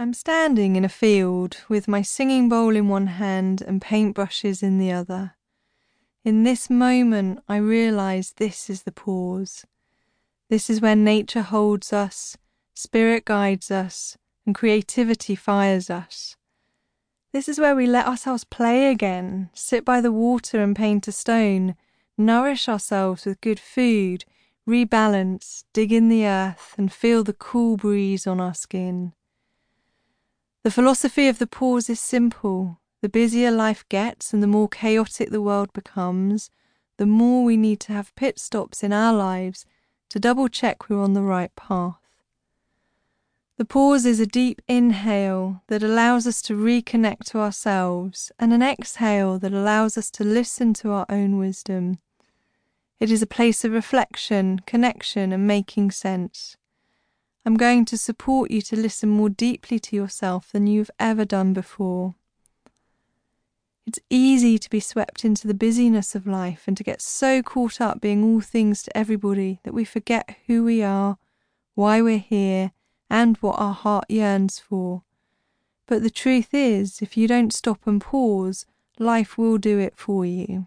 I'm standing in a field with my singing bowl in one hand and paintbrushes in the other. In this moment, I realize this is the pause. This is where nature holds us, spirit guides us, and creativity fires us. This is where we let ourselves play again, sit by the water and paint a stone, nourish ourselves with good food, rebalance, dig in the earth, and feel the cool breeze on our skin. The philosophy of the pause is simple. The busier life gets and the more chaotic the world becomes, the more we need to have pit stops in our lives to double-check we're on the right path. The pause is a deep inhale that allows us to reconnect to ourselves and an exhale that allows us to listen to our own wisdom. It is a place of reflection, connection, and making sense. I'm going to support you to listen more deeply to yourself than you've ever done before. It's easy to be swept into the busyness of life and to get so caught up being all things to everybody that we forget who we are, why we're here, and what our heart yearns for. But the truth is, if you don't stop and pause, life will do it for you.